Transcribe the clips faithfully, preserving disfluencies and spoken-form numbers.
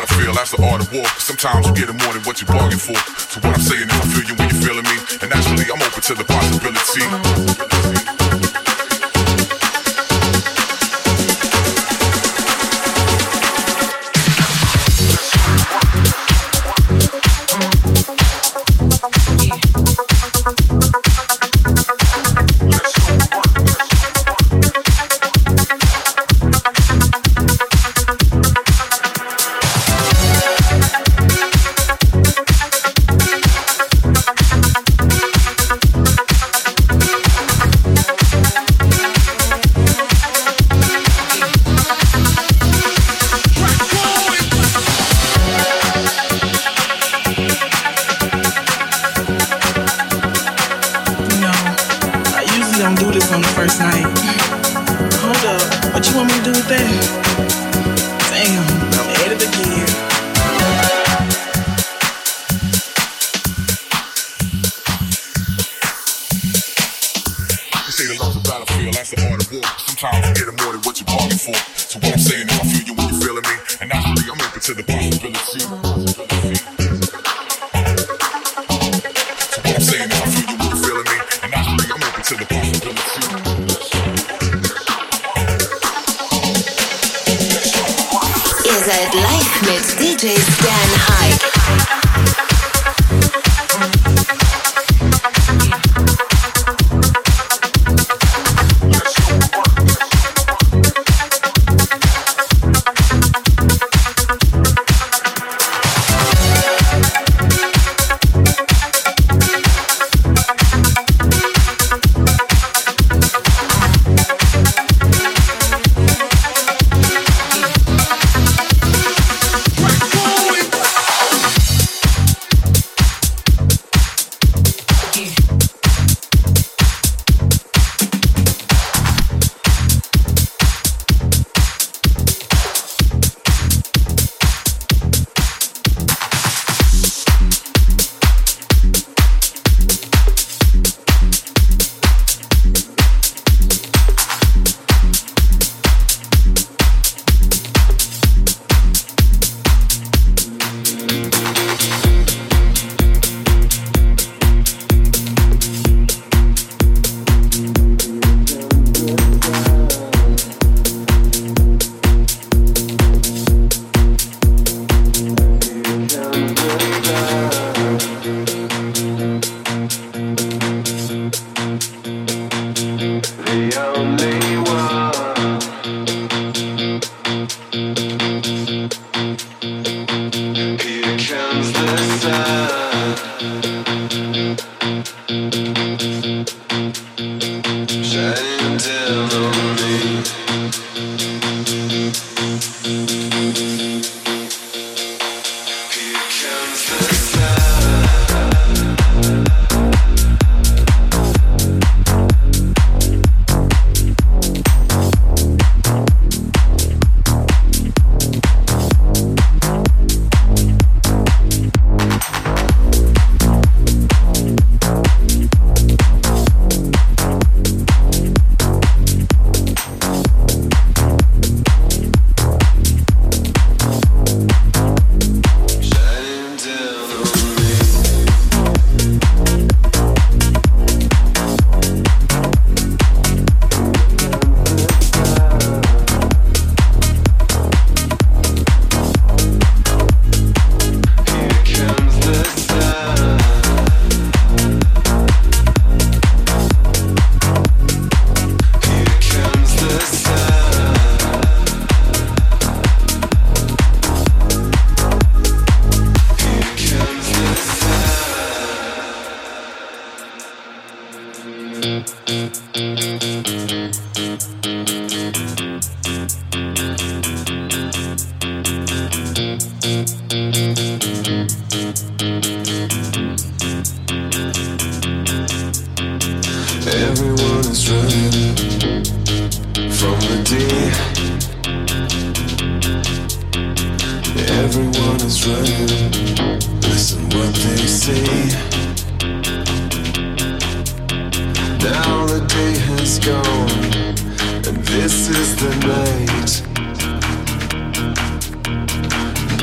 battlefield, that's the art of war. Sometimes you get more than what you bargained for. So what I'm saying is I feel you when you're feeling me, and naturally I'm open to the possibility.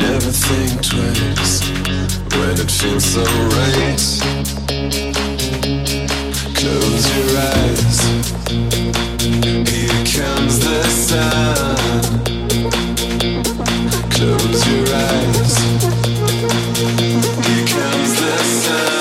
never think twice when it feels so right. Close your eyes, here comes the sun. Close your eyes, here comes the sun.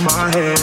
Myself.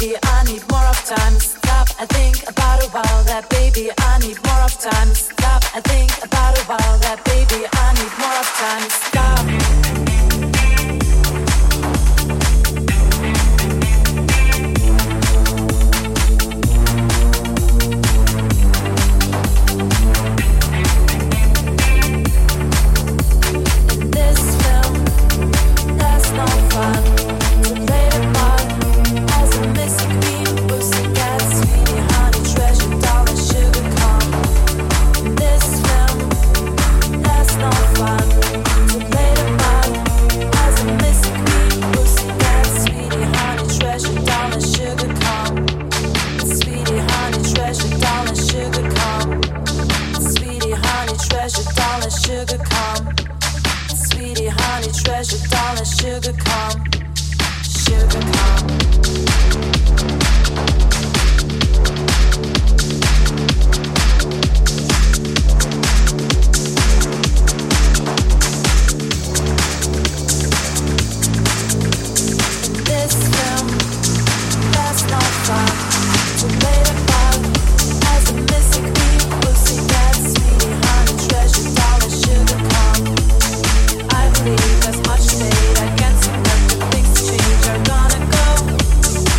baby, I need more of time. Stop, I think about a while. That baby, I need more of time. Stop, I think about a while. That baby, I need more of time. Stop. As much as I can, so that the things change are gonna go.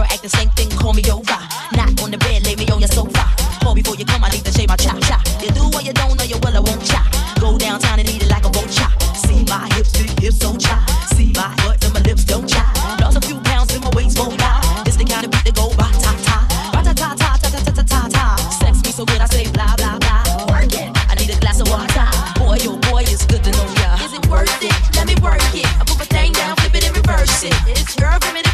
girl act the same thing, call me over. Not on the bed, lay me on your sofa. Call before you come, I need to shave my cha-cha. You do or you don't, know you will, I won't cha. Go downtown and eat it like a vulture. See my hips, big hips, so cha. See my butt and my lips, don't cha. Lost a few pounds in my waist, roll out. It's the kind of beat that go ba-ta-ta. Ba-ta-ta-ta-ta-ta-ta-ta-ta. Sex me so good, I say blah, blah, blah. Work it, I need a glass of water. Boy, oh boy, it's good to know ya. Is it worth it? Let me work it. I put my thing down, flip it and reverse it. It's your primitive.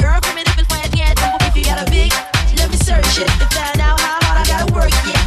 Girl, primitive and flat, yeah. If you got a big, let me search it to find out how hard I gotta work, yeah.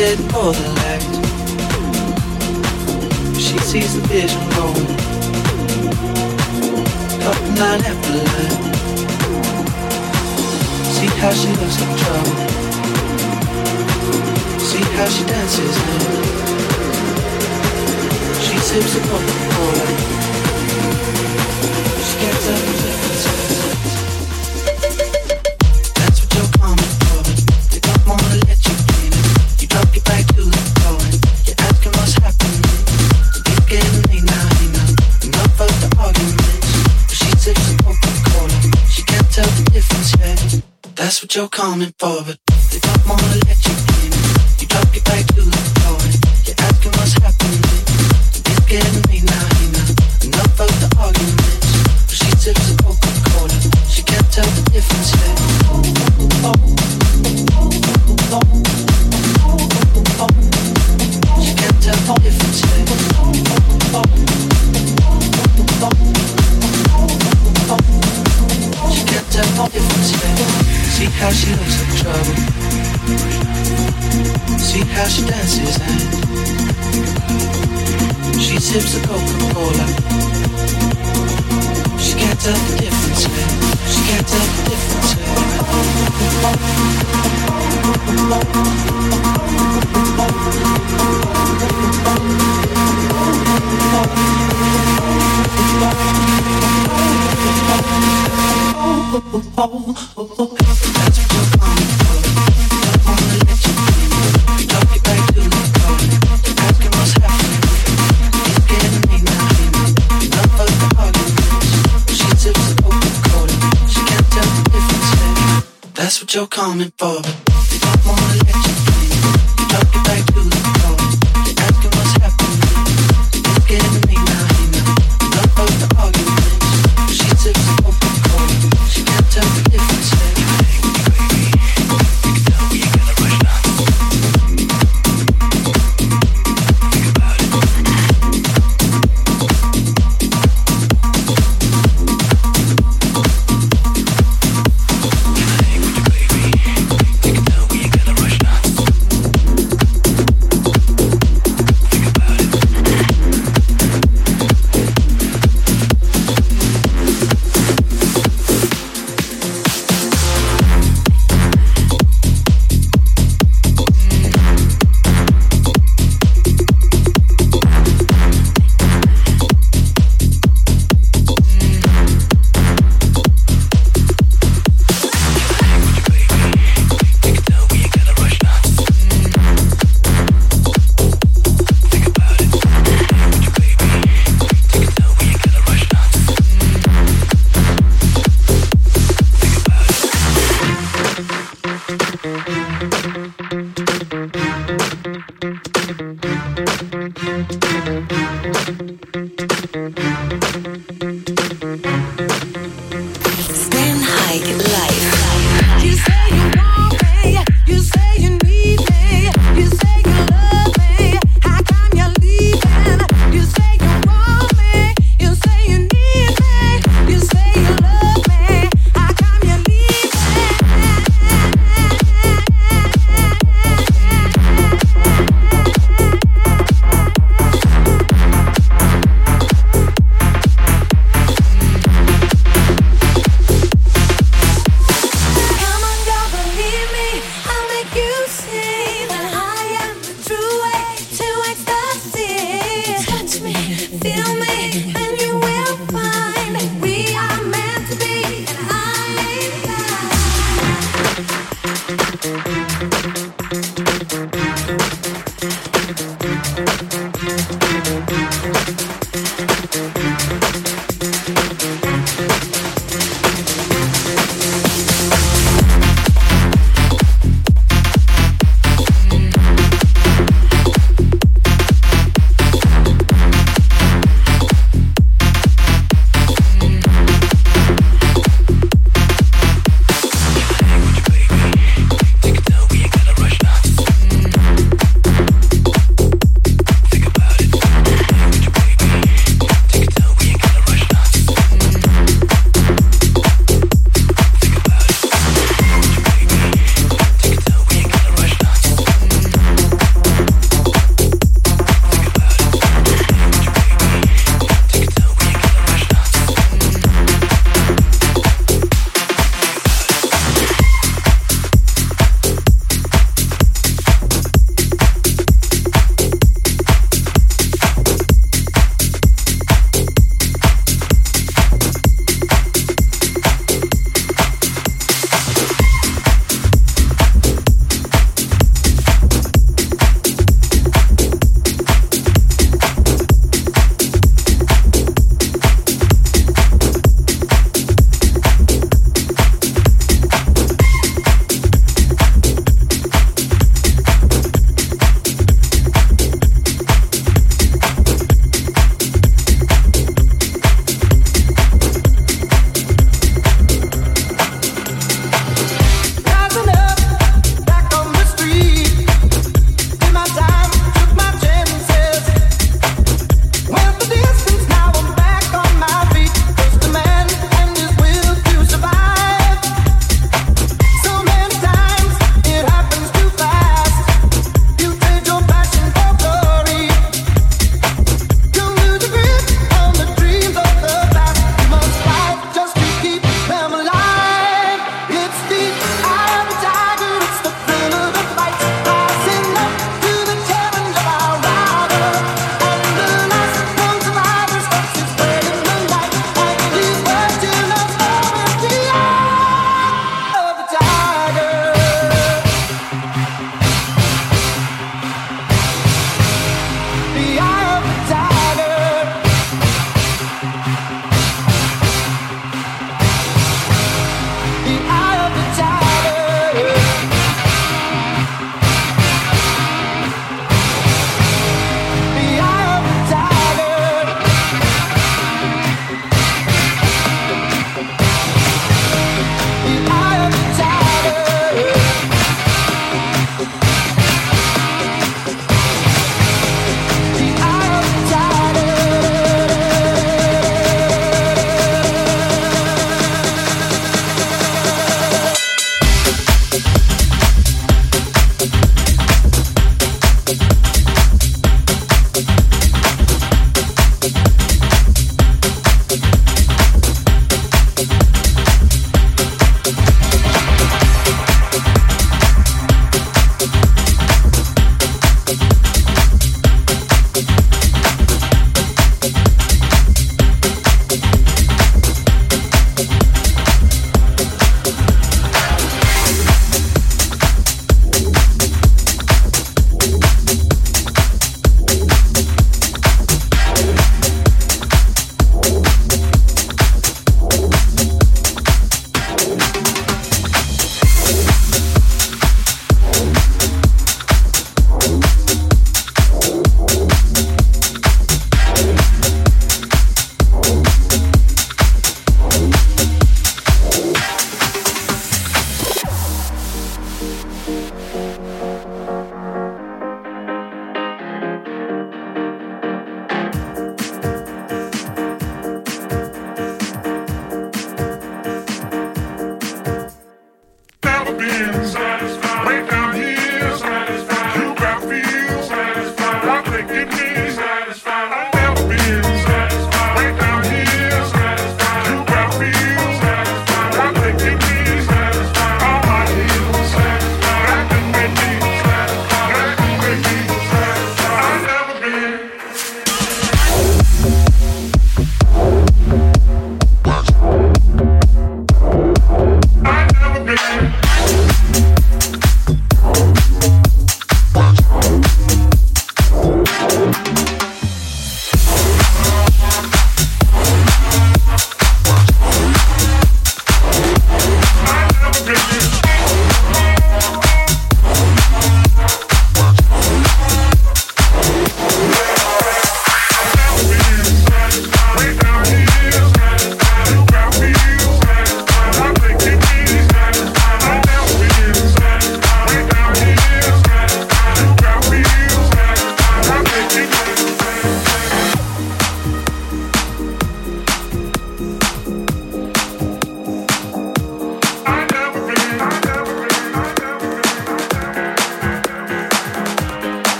it more than light. She sees the vision going up line after line. See how she looks in trouble. See how she dances in. She sips it on the floor. She gets up and lifts it. That's what you're coming for, but they don't wanna let you in. You drop your back to the floor. You're asking what's happening. You're getting me now, hey now. Enough of the arguments. She sips a Coca-Cola. She can't tell the difference yet. She can't tell the difference yet. She can't tell the difference yet. See how she looks in trouble. See how she dances and she sips a Coca-Cola. She can't tell the difference. She can't tell the difference. Oh, oh, oh, oh, oh, oh. That's what you're coming for. They don't wanna let you in. You drop your back to the floor. You're asking what's happening. It's getting me now, hey now. Enough of the arguments. She sips a Coca-Cola. She can't tell the difference.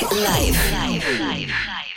Live. Live. Live.